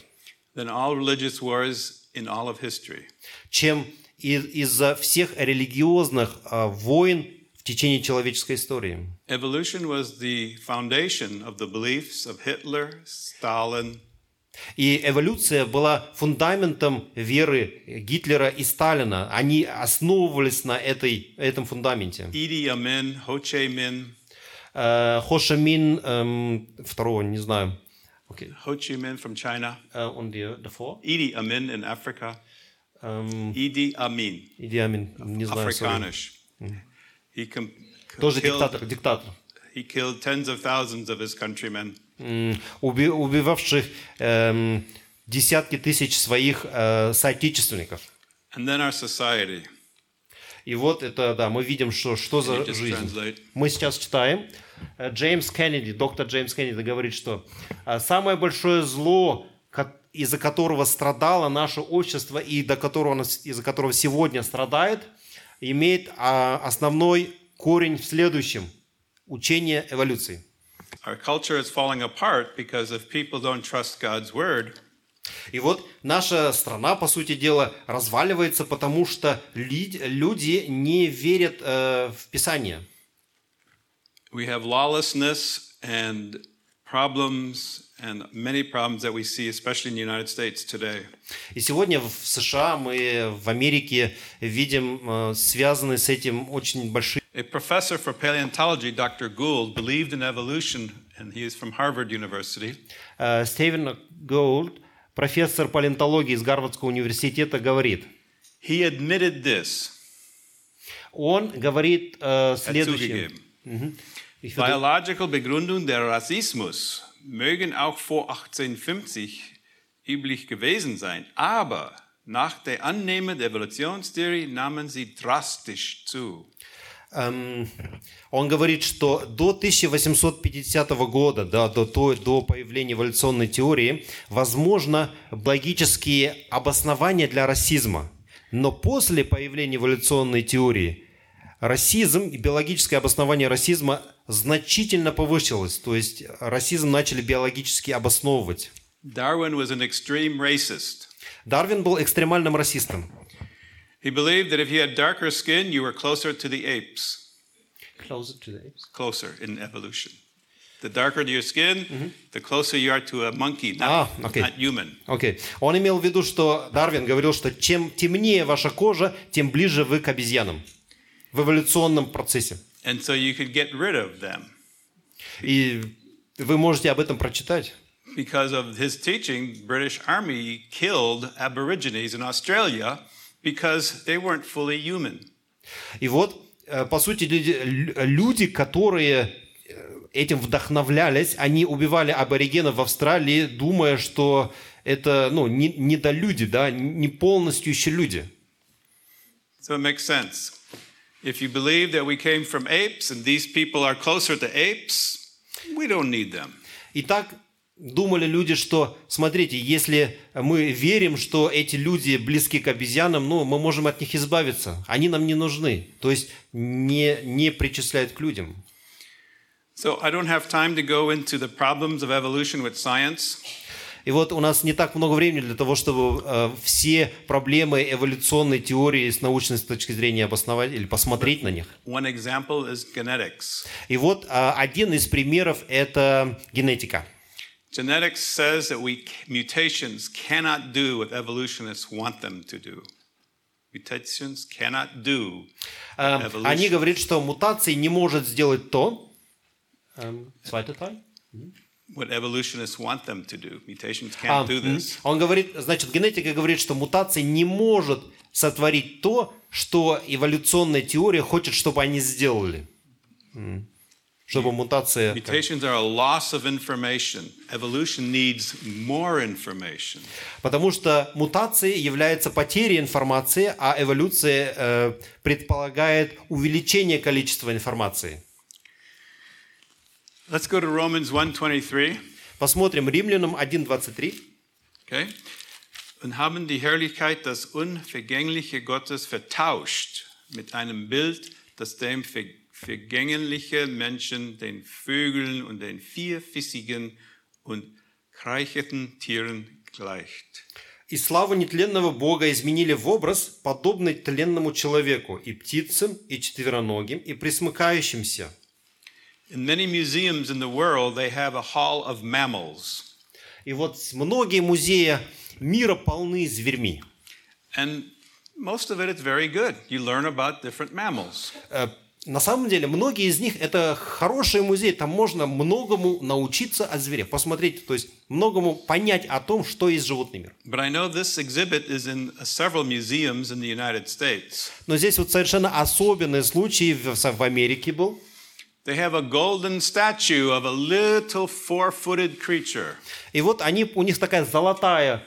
than all religious wars in all of history. Чем из-за всех религиозных войн в течение человеческой истории. Evolution was the foundation of the beliefs of Hitler, Stalin. И эволюция была фундаментом веры Гитлера и Сталина. Они основывались на этом фундаменте. Иди Амин, Хо Чи Мин. Хо Чи Мин, второго не знаю. Okay. Ho Chi Minh from China. And the four? Idi Amin in Africa. Idi Amin. Idi Amin. Не знаю. Africanish. He killed. He killed tens of thousands of his countrymen. Убивавших десятки тысяч своих соотечественников. And then our society. И вот это, да, мы видим, что за жизнь. Мы сейчас читаем. Джеймс Кеннеди, доктор Джеймс Кеннеди говорит, что самое большое зло, из-за которого страдало наше общество и из-за которого сегодня страдает, имеет основной корень в следующем – учение эволюции. Our culture is falling apart because if people don't trust God's word. И вот наша страна, по сути дела, разваливается, потому что люди не верят в Писание. We have lawlessness and problems, and many problems that we see, especially in the United States today. И сегодня в США, мы в Америке видим связанные с этим очень большие. A professor for paleontology, Dr. Gould, believed in evolution, and he is from Harvard University. Stephen Gould, профессор палеонтологии из Гарвардского университета, говорит. He admitted this. Он говорит следующее. Biological Begründung der Rassismus mögen auch vor 1850 üblich gewesen sein, aber nach der Annahme der Evolutionstheorie nahmen sie drastisch zu. Он говорит, что до 1850 года, до появления эволюционной теории, возможно логические обоснования для расизма, но после появления эволюционной теории расизм и биологическое обоснование расизма значительно повысилось, то есть расизм начали биологически обосновывать. Дарвин был экстремальным расистом. He believed that if you had darker skin, you were closer to the apes. Closer to the apes? Closer in evolution. The darker your skin, the closer you are to a monkey, not human. Okay. Он имел в виду, что Дарвин говорил, что чем темнее ваша кожа, тем ближе вы к обезьянам. В эволюционном процессе. And so you could get rid of them. И вы можете об этом прочитать. Because of his teaching, British Army killed Aborigines in Australia because they weren't fully human. И вот, по сути, люди, которые этим вдохновлялись, они убивали аборигенов в Австралии, думая, что это, недолюди, да, не полностью еще люди. So it makes sense. If you believe that we came from apes and these people are closer to apes, we don't need them. Итак, думали люди, что, смотрите, если мы верим, что эти люди близки к обезьянам, мы можем от них избавиться. Они нам не нужны. То есть не причисляют к людям. So I don't have time to go into the problems of evolution with science. И вот у нас не так много времени для того, чтобы все проблемы эволюционной теории с научной точки зрения обосновать или посмотреть на них. И вот один из примеров – это генетика. Они говорят, что мутации не может сделать то, what evolutionists want them to do. Mutations can't do this. Он говорит, значит, генетика говорит, что мутация не может сотворить то, что эволюционная теория хочет, чтобы они сделали. чтобы мутация... Потому что мутации являются потерей информации, а эволюция предполагает увеличение количества информации. Let's go to Romans 1:23. Посмотрим Римлянам 1:23. Okay. Und haben die Herrlichkeit das unvergängliche Gottes vertauscht mit einem Bild, das dem vergänglichen Menschen, den Vögeln und den vierfüßigen und kreischenden Tieren gleicht. И славу нетленного Бога изменили в образ, подобный тленному человеку, и птицам, и четвероногим, и пресмыкающимся. In many museums in the world, they have a hall of mammals. И вот многие музеи мира полны зверьми. And most of it is very good. You learn about different mammals. На самом деле, многие из них это хорошие музеи. Там можно многому научиться от зверя. Посмотреть, то есть многому понять о том, что есть животный мир. Но здесь вот совершенно особенный случай в Америке был. They have a golden statue of a little four-footed creature. И вот у них такая золотая,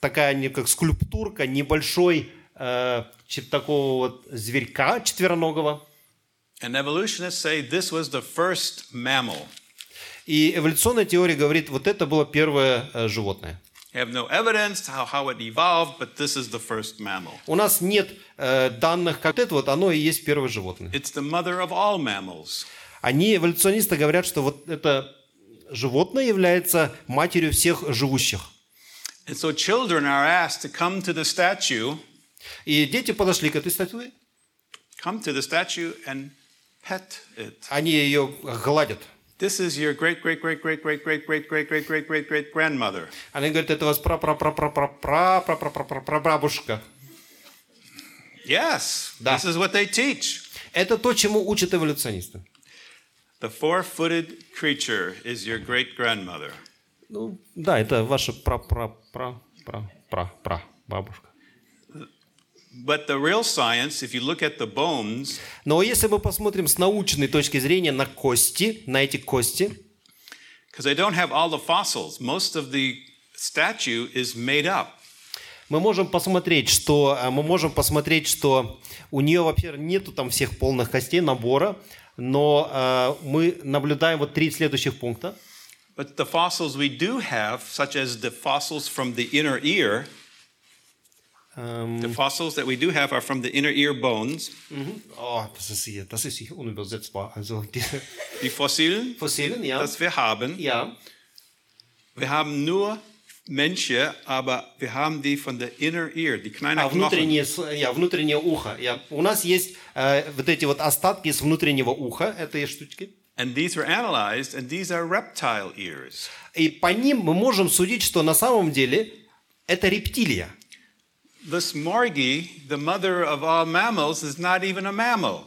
такая как скульптурка небольшой такого вот зверька четвероногого. And evolutionists say this was the first mammal. И эволюционная теория говорит, вот это было первое животное. We have no evidence how it evolved, but this is the first mammal. У нас нет данных, как это вот оно и есть первое животное. It's the mother of all mammals. Они, эволюционисты, говорят, что вот это животное является матерью всех живущих. And so children are asked to come to the statue. И дети подошли к этой статуе. Come to the statue and pet it. Они ее гладят. This is your great great great great great great great great great great great great grandmother. Они говорят, это вас прапрапрапрапрапрапрапрапрабабушка. Yes, this is what they teach. Это то, чему учат эволюционисты. The four-footed creature is your great grandmother. Ну, да, это ваша прапрапрапрапрабабушка. But the real science, if you look at the bones, но если мы посмотрим с научной точки зрения на кости, на эти кости, because they don't have all the fossils, most of the statue is made up. Мы можем посмотреть, что у нее вообще нету там всех полных костей набора, но мы наблюдаем вот три следующих пункта. But the fossils we do have, such as the fossils from the inner ear. The fossils that we do have are from the inner ear bones. Mm-hmm. Oh, das ist hier unübersetzbar. Also die Fossilien, ja. Das wir haben. Ja. Wir haben nur Menschen, aber wir haben die von der inner ear, die kleinen Knochen. Внутреннее ухо. Ja. У нас есть вот эти вот остатки из внутреннего уха этой штучки. And these were analyzed, and these are reptile ears. И по ним мы можем судить, что на самом деле это рептилия. This Morgie, the mother of all mammals, is not even a mammal.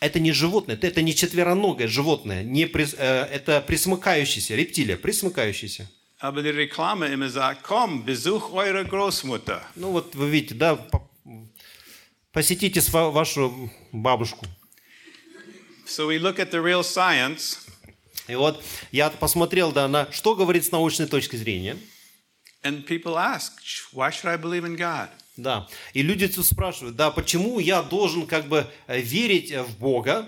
Это не животное, это не четвероногое животное, это пресмыкающийся, рептилия, пресмыкающийся. Aber die Reklame immer sagt, komm, besuch eure Großmutter. Ну вот вы видите, да, посетите вашу бабушку. So we look at the real science. И вот я посмотрел, да, на что говорит с научной точки зрения. And people ask, why should I believe in God? Да. И люди тут спрашивают, да, почему я должен как бы верить в Бога?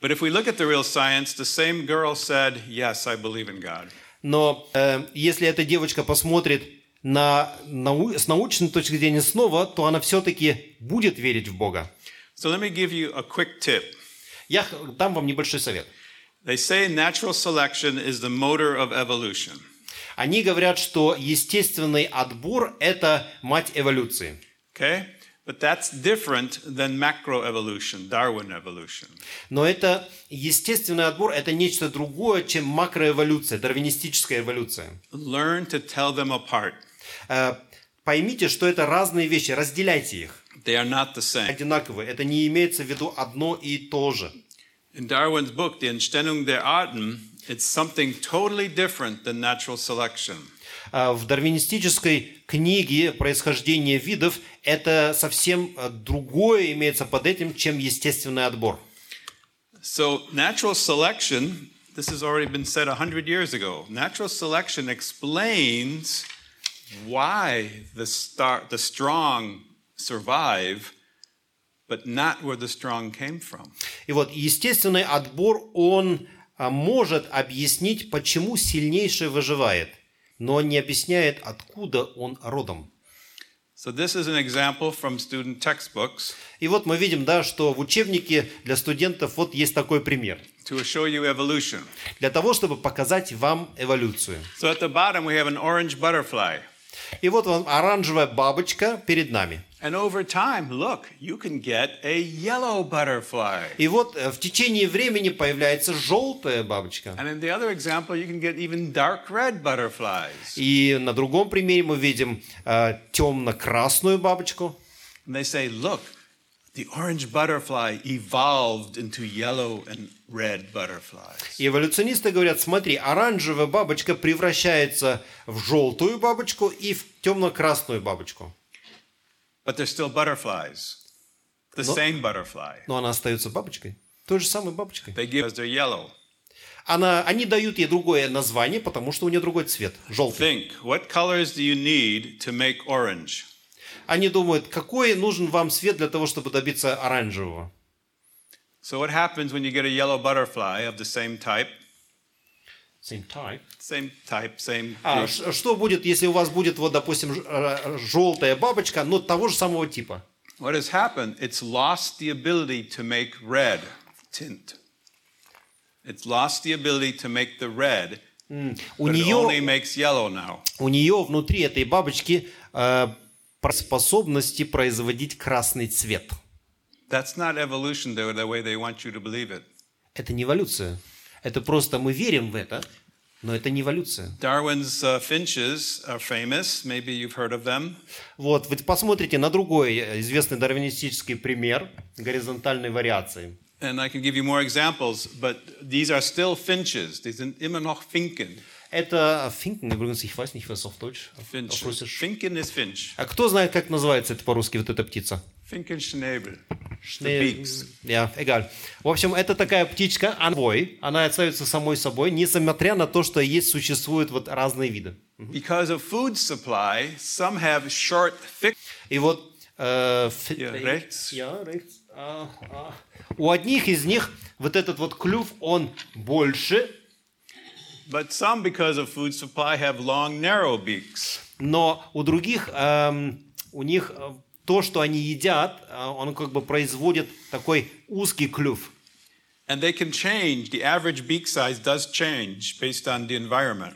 But if we look at the real science, the same girl said, yes, I believe in God. Но если эта девочка посмотрит с научной точки зрения снова, то она все-таки будет верить в Бога. So let me give you a quick tip. Я дам вам небольшой совет. They say natural selection is the motor of evolution. Они говорят, что естественный отбор – это мать эволюции. Okay, but that's different than macroevolution, Darwin evolution. Но это естественный отбор – это нечто другое, чем макроэволюция, дарвинистическая эволюция. Learn to tell them apart. Поймите, что это разные вещи, разделяйте их. They are not the same. Одинаковые. Это не имеется в виду одно и то же. In Darwin's book, Die Entstehung der Arten, it's something totally different than natural selection. В дарвинистической книге «Происхождение видов» это совсем другое имеется под этим, чем естественный отбор. So natural selection, this has already been said 100 years ago, natural selection explains why the strong survive, but not where the strong came from. И вот естественный отбор, он может объяснить, почему сильнейший выживает, но не объясняет, откуда он родом. So this is an example from student textbooks. И вот мы видим, да, что в учебнике для студентов вот есть такой пример. To show you evolution. Для того, чтобы показать вам эволюцию. So at the bottom we have an orange butterfly. И вот вам оранжевая бабочка перед нами. And over time, look, you can get a yellow butterfly. И вот в течение времени появляется желтая бабочка. And in the other example, you can get even dark red butterflies. И на другом примере мы видим темно-красную бабочку. And they say, look, the orange butterfly evolved into yellow and red butterflies. И эволюционисты говорят, смотри, оранжевая бабочка превращается в желтую бабочку и в темно-красную бабочку. But they're still butterflies. The same butterfly. Но она остается бабочкой. Той же самой бабочкой. They give us their yellow. Они дают ей другое название, потому что у нее другой цвет. Желтый. Think, what colors do you need to make orange? Они думают, какой нужен вам цвет для того, чтобы добиться оранжевого. So what happens when you get a yellow butterfly of the same type? Same type. Что будет, если у вас будет, вот, допустим, желтая бабочка, но того же самого типа? What has happened? It's lost the ability to make red tint. It's lost the ability to make the red. But it only makes yellow now. У нее внутри этой бабочки способности производить красный цвет. That's not evolution the way they want you to believe it. Это не эволюция. Это просто мы верим в это, но это не эволюция. Darwin's finches are famous. Maybe you've heard of them. Вот, вы посмотрите на другой известный дарвинистический пример горизонтальной вариации. And I can give you more examples, but these are still finches. These sind immer noch Finken. Это Finken, übrigens, ich weiß nicht, was auf Deutsch. Finch. Finken ist Finch. А кто знает, как называется это по-русски, вот эта птица? Finkenschnäbel. Egal. В общем, это такая птичка, она остается самой собой, несмотря на то, что есть существуют вот разные виды. Because of food supply, some have short, thick. И вот у одних из них вот этот вот клюв, он больше. But some, because of food supply, have long, narrow beaks. Но у других, у них то, что они едят, он как бы производит такой узкий клюв. And they can change. The average beak size does change based on the environment.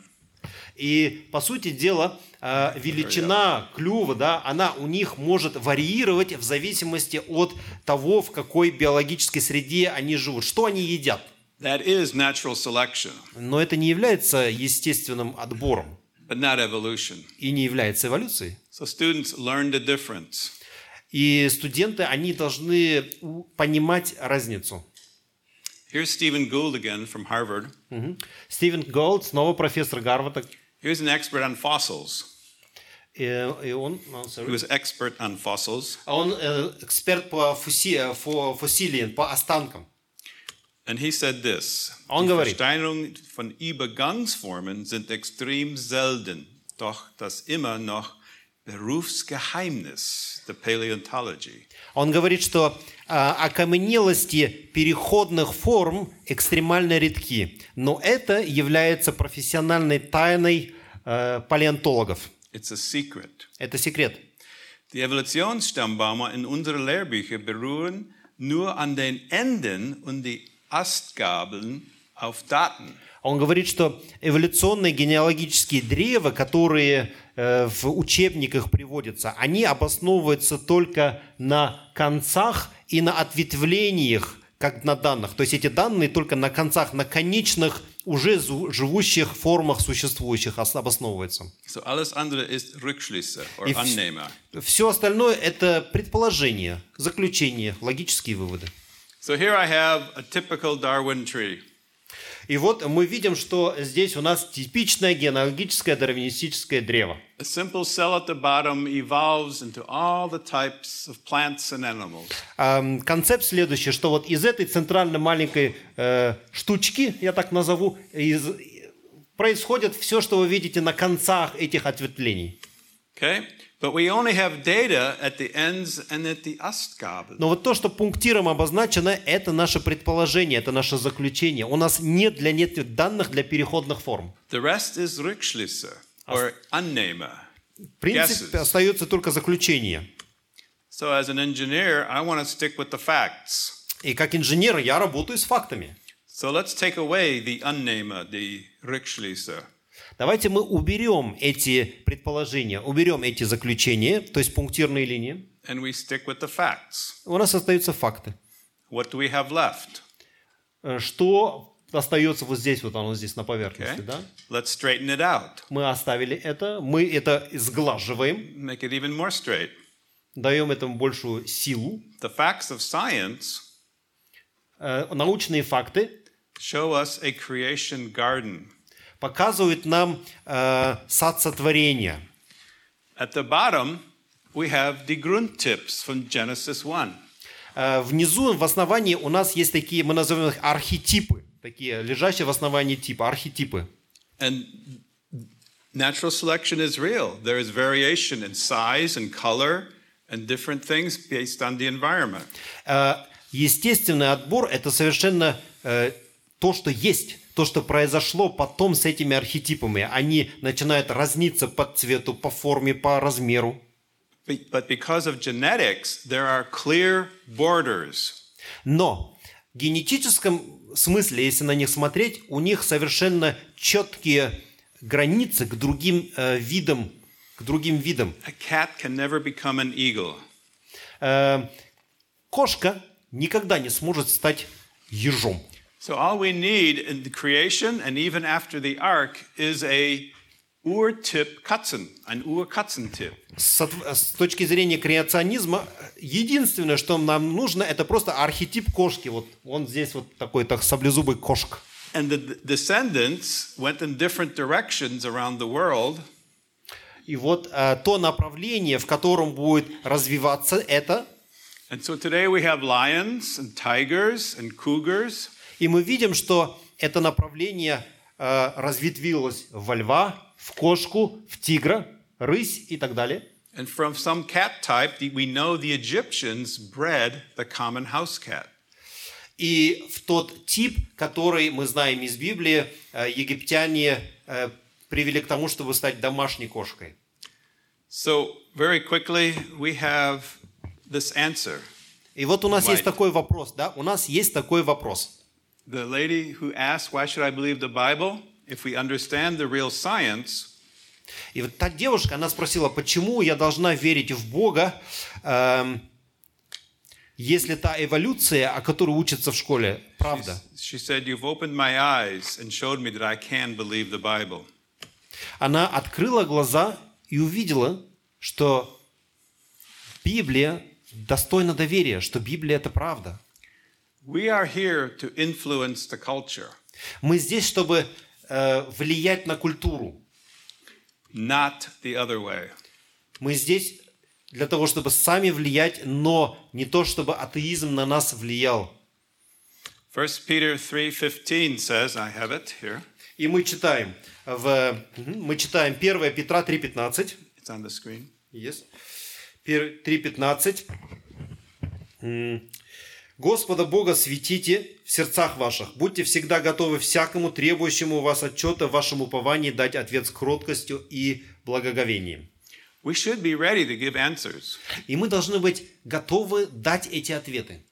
И по сути дела величина клюва, да, она у них может варьировать в зависимости от того, в какой биологической среде они живут, что они едят. That is natural selection. Но это не является естественным отбором. But not evolution. И не является эволюцией. So students learn the difference. И студенты, они должны понимать разницу. Here's Stephen Gould again from Harvard. Стивен Голд, снова профессор Гарварда. He's an expert on fossils. He was expert on fossils. Он эксперт по фоссилиям, по останкам. And he said this. Он говорит: "Versteinungen von Übergangsformen sind extrem selten, doch das immer noch Berufsgeheimnis der Paläontologie." Он говорит, что окаменелости переходных форм экстремально редки, но это является профессиональной тайной палеонтологов. It's a secret. Это секрет. Die Evolutionsstammbäume in unseren Lehrbüchern beruhen nur an den Enden und die Astgabeln auf Daten. Он говорит, что эволюционные генеалогические древа, которые в учебниках приводятся, они обосновываются только на концах и на ответвлениях, как на данных. То есть эти данные только на концах, на конечных, уже живущих формах существующих обосновываются. So alles andere ist Rückschlüsse or Annehmer. Все остальное – это предположения, заключения, логические выводы. So here I have a typical Darwin tree. И вот мы видим, что здесь у нас типичное генеалогическое дарвинистическое древо. A simple cell at the bottom evolves into all the types of plants and animals. Концепт следующий, что вот из этой центрально маленькой штучки, я так назову, происходит все, что вы видите на концах этих ответвлений. Okay? But we only have data at the ends and at the Astgaben. Но вот то, что пунктиром обозначено, это наше предположение, это наше заключение. У нас нет данных для переходных форм. The rest is Rückschlüsse. Or unname. В принципе, остается только заключение. So as an engineer, I want to stick with the facts. И как инженер я работаю с фактами. So let's take away the unname, the Rückschlüsse. Давайте мы уберем эти предположения, уберем эти заключения, то есть пунктирные линии. And we stick with the facts. У нас остаются факты. What do we have left? Что остается вот здесь, вот оно здесь на поверхности, okay. Да? Let's straighten it out. Мы оставили это, мы это сглаживаем. Make it even more straight. Даем этому большую силу. The facts of science научные факты show us a creation garden. Показывают нам сад сотворения. At the bottom we have the grundtips from Genesis 1. Внизу, в основании, у нас есть такие, мы называем их архетипы. Такие лежащие в основании типа, архетипы. And natural selection is real. There is variation in size and color and different things based on the environment. Естественный отбор — это совершенно то, что есть, то, что произошло потом с этими архетипами. Они начинают разниться по цвету, по форме, по размеру. But because of genetics, there are clear borders. Но в генетическом смысле, если на них смотреть, у них совершенно четкие границы к другим видам, к другим видам. A cat can never become an eagle. Кошка никогда не сможет стать ежом. So all we need in the creation and even after the ark is a Ur-tip Katzen, ein Ur-Katzen-tip. С точки зрения креационизма, единственное, что нам нужно, это просто архетип кошки. Вот он здесь вот такой, так, саблезубый кошка. And the descendants went in different directions around the world. И вот то направление, в котором будет развиваться это. And so today we have lions and tigers and cougars. И мы видим, что это направление разветвилось во льва, в кошку, в тигра, рысь и так далее. And from some cat type, we know the Egyptians bred the common house cat. И в тот тип, который мы знаем из Библии, египтяне привели к тому, чтобы стать домашней кошкой. So very quickly we have this answer. И вот у нас есть такой вопрос, да? У нас есть такой вопрос. The lady who asked, why should I believe the Bible? If we understand the real science. И вот та девушка, она спросила, почему я должна верить в Бога, если та эволюция, о которой учатся в школе, правда? She said, you've opened my eyes and showed me that I can believe the Bible. Она открыла глаза и увидела, что Библия достойна доверия, что Библия — это правда. We are here to influence the culture. Мы здесь, чтобы влиять на культуру. Not the other way. Мы здесь для того, чтобы сами влиять, но не то, чтобы атеизм на нас влиял. 1 Peter 3:15 says, I have it here. И мы читаем 1 Петра 3:15. It's on the screen. Yes. 3:15. Господа Бога светите в сердцах ваших. Будьте всегда готовы всякому требующему у вас отчета в вашем уповании дать ответ с кроткостью и благоговением. We should be ready to give answers. И мы должны быть готовы дать эти ответы.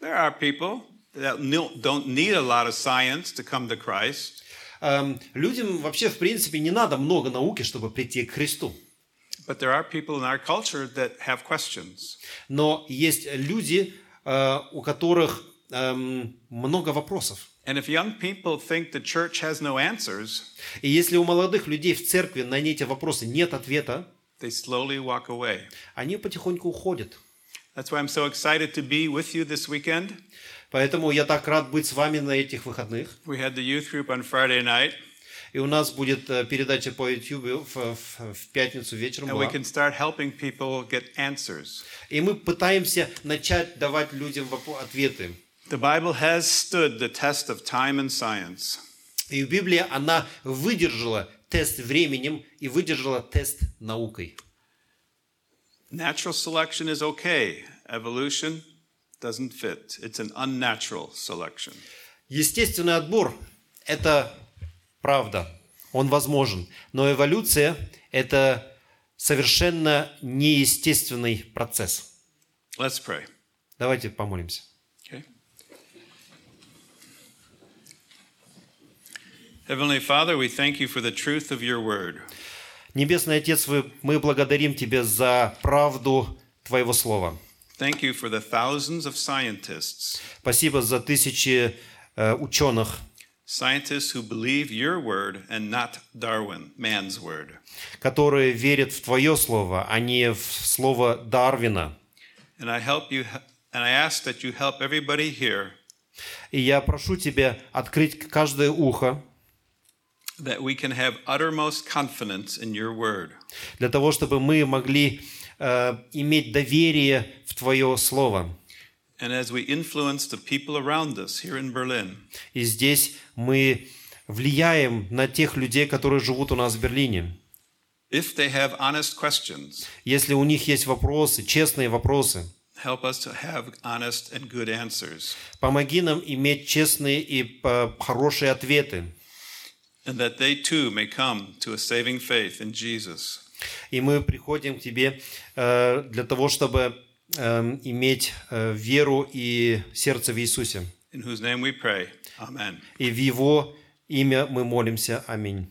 There are people that don't need a lot of science to come to Christ. Людям вообще в принципе не надо много науки, чтобы прийти к Христу. But there are people in our culture that have questions. Но есть люди, у которых много вопросов. And if young people think the church has no answers, и если у молодых людей в церкви на эти вопросы нет ответа, they slowly walk away. Они потихоньку уходят. That's why I'm so excited to be with you this weekend. Поэтому я так рад быть с вами на этих выходных. We had the youth group on Friday night. И у нас будет передача по YouTube в пятницу вечером. And we can start helping people get answers. И мы пытаемся начать давать людям ответы. The Bible has stood the test of time and science. И Библия, она выдержала тест временем и выдержала тест наукой. Natural selection is okay. Evolution doesn't fit. It's an unnatural selection. Естественный отбор – это правда. Он возможен. Но эволюция – это совершенно неестественный процесс. Let's pray. Давайте помолимся. Okay. Heavenly Father, we thank you for the truth of your word. Небесный Отец, мы благодарим Тебя за правду Твоего Слова. Thank you for the thousands of scientists. Спасибо за тысячи ученых. Scientists who believe your word and not Darwin, man's word. Которые верят в Твое Слово, а не в Слово Дарвина. And I ask that you help everybody here. И я прошу Тебя открыть каждое ухо. That we can have uttermost confidence in your word. Для того, чтобы мы могли иметь доверие в Твое Слово. And as we influence the people around us here in Berlin. И здесь мы влияем на тех людей, которые живут у нас в Берлине. If they have honest questions. Если у них есть вопросы, честные вопросы. Help us to have honest and good answers. Помоги нам иметь честные и хорошие ответы. And that they too may come to a saving faith in Jesus. И мы приходим к Тебе для того, чтобы иметь веру и сердце в Иисусе. In whose name we pray. Amen. И в Его имя мы молимся. Аминь.